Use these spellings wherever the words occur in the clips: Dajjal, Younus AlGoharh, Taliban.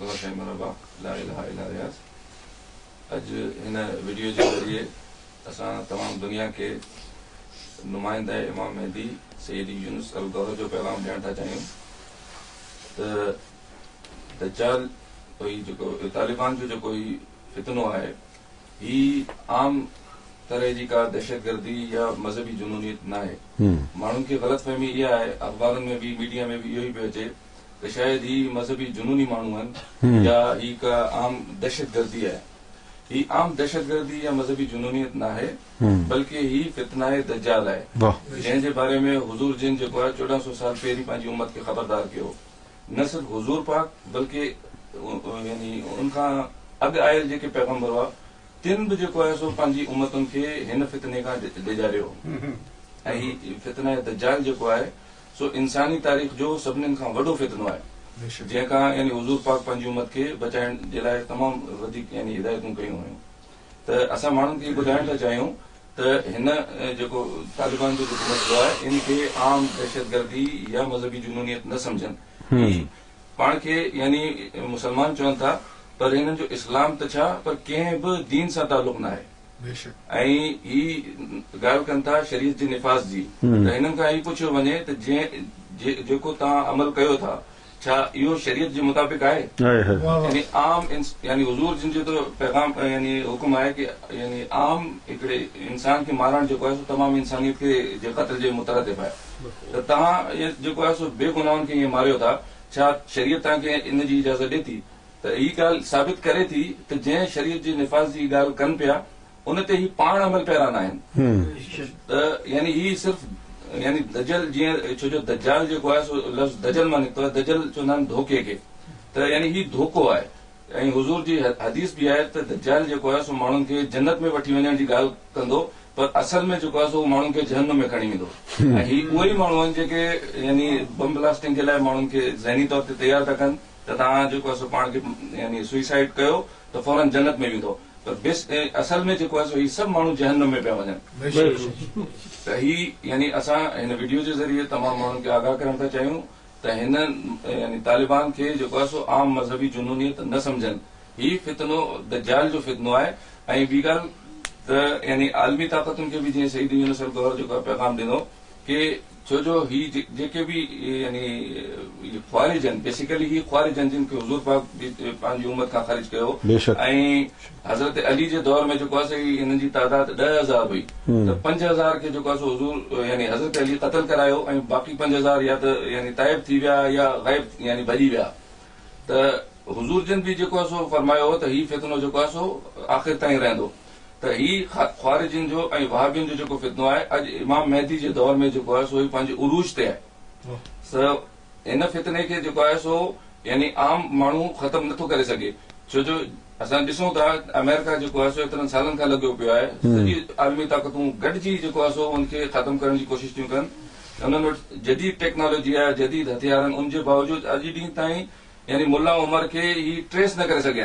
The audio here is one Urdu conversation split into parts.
مربع لا الہ الا ریاض. اج ان ویڈیو کے ذریعے اساں تمام دنیا کے نمائندہ امام مہدی سید یونس الگوہر جو پیغام دینا تھا چاہیے تو دجال کوئی طالبان جو کوئی فتنو ہے یہ عام طرح جی کا دہشت گردی یا مذہبی جنونیت نہ ہے. مانوں کی غلط فہمی یہ ہے، اخباروں میں بھی میڈیا میں بھی یہی پہ اچے تو شاید یہ مذہبی جنونی مانو ہیں یا یہ کا عام دہشت گردی ہے. یہ عام دہشت گردی یا مذہبی جنونیت نہ ہے بلکہ یہ فتنہ دجال ہے جن کے بارے میں حضور جن جو 1400 سال پہلے پانچ امت کے خبردار کیا نہ صرف حضور پاک بلکہ یعنی ان کا اگ آئل جے کے پیغمبر ہوا تن بھی جو ہے سو پانچ امتن کے ہن فتنے کا لے جا رہے ہو. یہ فتنہ دجال جو ہے سو انسانی تاریخ جو سبن کا وڈو فتنو ہے جن کا یعنی حضور پاک پانچ امت کے بچائن کے لئے تمام یعنی ہدایتوں کیوں ہیں. تو اسا مانوں کی بدائن تھا چاہیوں تو ہن جو طالبان جو حکومت ہوا ہے ان کے عام دہشت گردی یا مذہبی جنونیت نہ سمجھن. پان کے یعنی مسلمان چون تھا پر ان جو اسلام تچھا پر کہیں بھی دین سا تعلق نہ ہے. گال کن تھا شریعت جی نفاذ جی تو ان کا یہ پوچھو ونے تو جو کو تا عمل کیو تھا چھا یہ شریعت جی مطابق ہے. یعنی عام یعنی حضور جن جو تو پیغام یعنی حکم ہے کہ یعنی عام اکڑے انسان کے مارن جو ہے تمام انسانیت کے قتل جے مترادف ہے تو تا یہ جو ہے سو بے گناہوں کے یہ مارے تھا چھا شریعت تا کے ان جی اجازت دیتی تو یہ گال ثابت کرے تھی تو جے شریعت جی نفاذ جی گال کن پیا ان تے ہی پان عمل پیرانا ہے. یعنی یہ صرف یعنی دجل جی چھو جو دجال جو ہے سو لفظ دجل مان تو دجل جو نام دھوکے کے تو یعنی یہ دھوکو ہے. یعنی حضور جی حدیث بھی ہے تو دجال جو ہے سو مانوں کے جنت میں وٹھی ونجن جی گال کندو پر اصل میں جو ہے سو مانوں کے جہنم میں کھڑی ویندو. یہ وہی مانوں جے کے یعنی بم بلاسٹنگ کے لائے مانوں کے ذہنی طور تے تیار تھا کن تو تاں جو ہے سو پان کے یعنی سوئسائڈ کیو تو فوراً جنت میں ویندو. اصل میں جو ہے سو یہ سب مانو جہنم میں پہ وجن. یعنی اساں ان ویڈیو کے ذریعے تمام مانو کے آگاہ کرنا تھا چاہیوں تو ان یعنی طالبان کے جو ہے سو عام مذہبی جنونیت نہ سمجھن. یہ فتنو دجال جو فتنو ہے بی گال یعنی عالمی طاقتوں کے بھی جی سید یونس الگوہر جو پیغام دینو کہ جو جو ہی جے کے بھی یعنی خوارجن بیسیکلی ہی خوارجن جن کے حضور پاک پانچ امت کا خارج کیا ہو. حضرت علی کے دور میں جو کہا سے ان کی تعداد 10,000 ہوئی تو 5,000 کے جو کہا سے حضور یعنی حضرت علی قتل کرایو اور باقی 5,000 یا تو یعنی تائب تھی ویا یا غائب یعنی بھلی ویا. تو حضور جن بھی جو کہا سو فرمایا ہو تو ہی فتنو جو کہا سو آخر تائیں رہن دو. تو یہ خوارجن جو وہابین جو فتنو ہے اج امام مہدی کے دور میں جو ہے سو پانچ عروج تے ہے. سو ان فتنے کے جو ہے سو یعنی عام مانو ختم نہ تو کرے سکے چھو جو اساں ڈسوں تھا امریکہ جو ہے سو اتنا سالن کا لگو پیا ہے عالمی طاقتوں گڈ جی جو ہے سو ان کے ختم کرنے کی کوشش کیوں کن. انہوں نے جدید ٹیکنالوجی ہے جدید ہتھیار ان کے باوجود اج ڈی تائیں یعنی ملا عمر کے یہ ٹریس نہ کرے سکے.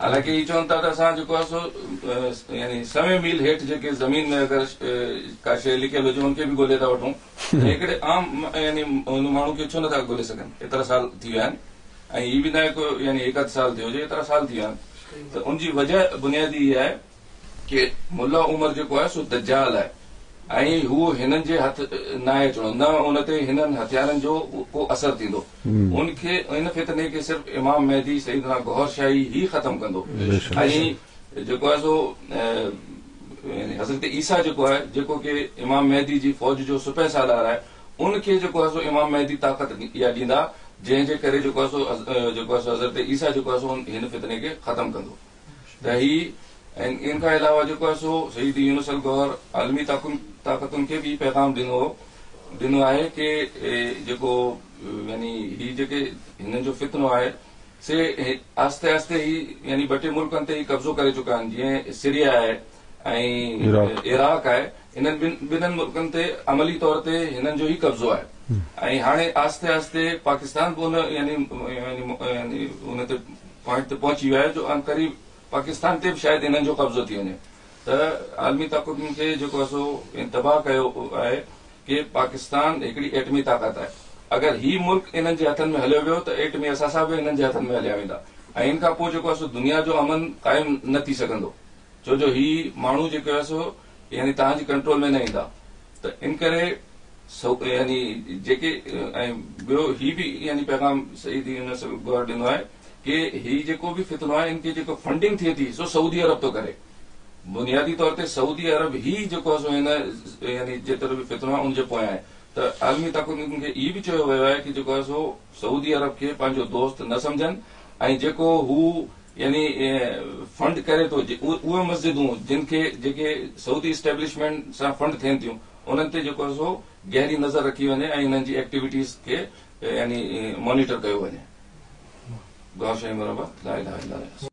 حالانکہ یہ چونتا تھا اساں جو ہے سو یعنی 7 میل ہیٹ جے کے زمین میں اگر کا شے لکھل ہو جو ان کے بھی گولے تھا وٹوں ایکڑے عام یعنی مانو کے چھن تھا گولے سکن اتنا سال تھی ویا. یہ بھی نہ کو یعنی 1 سال تھی ہو جائے اتنا سال تھی ویا. تو ان کی وجہ بنیادی یہ ہے کہ ملا عمر جو ہے سو دجال ہے. وہ ہنن جے ہتھ نہ اچو نہ ان تے ہنن ہتھیارن جو کو اثر تیندو. ان کے ان فتنے کے صرف امام مہدی سیدنا گوہر شاہی ہی ختم کندو. جو ہے سو حضرت عیسیٰ جو ہے جو کہ امام مہدی جی فوج جو سپہ سال آ رہا ہے ان کے جو ہے سو امام مہدی طاقت یا ڈیندا جن کے کرے جو ہے سو حضرت عیسیٰ جو ہے سو ہن فتنے کے ختم کندو. ان کا علاوہ جو ہے سو سید یونس الگوہر عالمی طاقتوں کے بھی پیغام دنو ہے کہ جو یعنی ہن جو فتنو ہے سے آہستہ آہستہ ہی یعنی بٹے ملکن تے ہی قبضو کرے چکا ہن. جی سیریا ہے عراق ہے ان بنن ملکن تے عملی طور تے ہن جو ہی قبضو ہے. ہانے آہستہ آہستہ پاکستان بھی یعنی ان تے پوائنٹ تے پہنچی ہوا ہے جو ان قریب پاکستان تے شاید انہوں جو قبضو تھی ونے. تو عالمی طاقتوں کے جو انتباہ کیا ہے کہ پاکستان ایکڑی ایٹمی طاقت ہے اگر ہی ملک انن جہتن میں ہلے ہوئے ہو تو ایٹ میں احساسا ہوئے انن جہتن میں ہلیا ویندا این کا پو جو سو دنیا جو امن قائم نہ تھی سکندو جو جو ہی مانو جو سو یعنی تاں جی کنٹرول میں نہ ایندا تو ان کرے یعنی جے ہی بھی یعنی پیغام سعید یونس الگوہر ڈنو ہے کہ ہی جو بھی فتنو ہے ان کی جو فنڈنگ تھے تھی سو سعودی عرب تو کرے بنیادی طور تے سعودی عرب ہی جو سو یعنی جتر بھی فتنو ہے ان جو پویا ہے تو عالمی طاقت ان کے یہ بھی چو ویو ہے کہ جو سو سعودی عرب کے پانجو دوست نہ سمجھن ائی جو کو یعنی فنڈ کرے تو وہ مسجدوں جن کے جے سعودی اسٹیبلشمنٹ سے فنڈ تھن تھیوں انن تے جو سو گہری نظر رکھی ونے ائی انن جی ایکٹیویٹیز کے یعنی مانیٹر کیو ونے گوہر شاہ مرحبا لا الہ الا اللہ.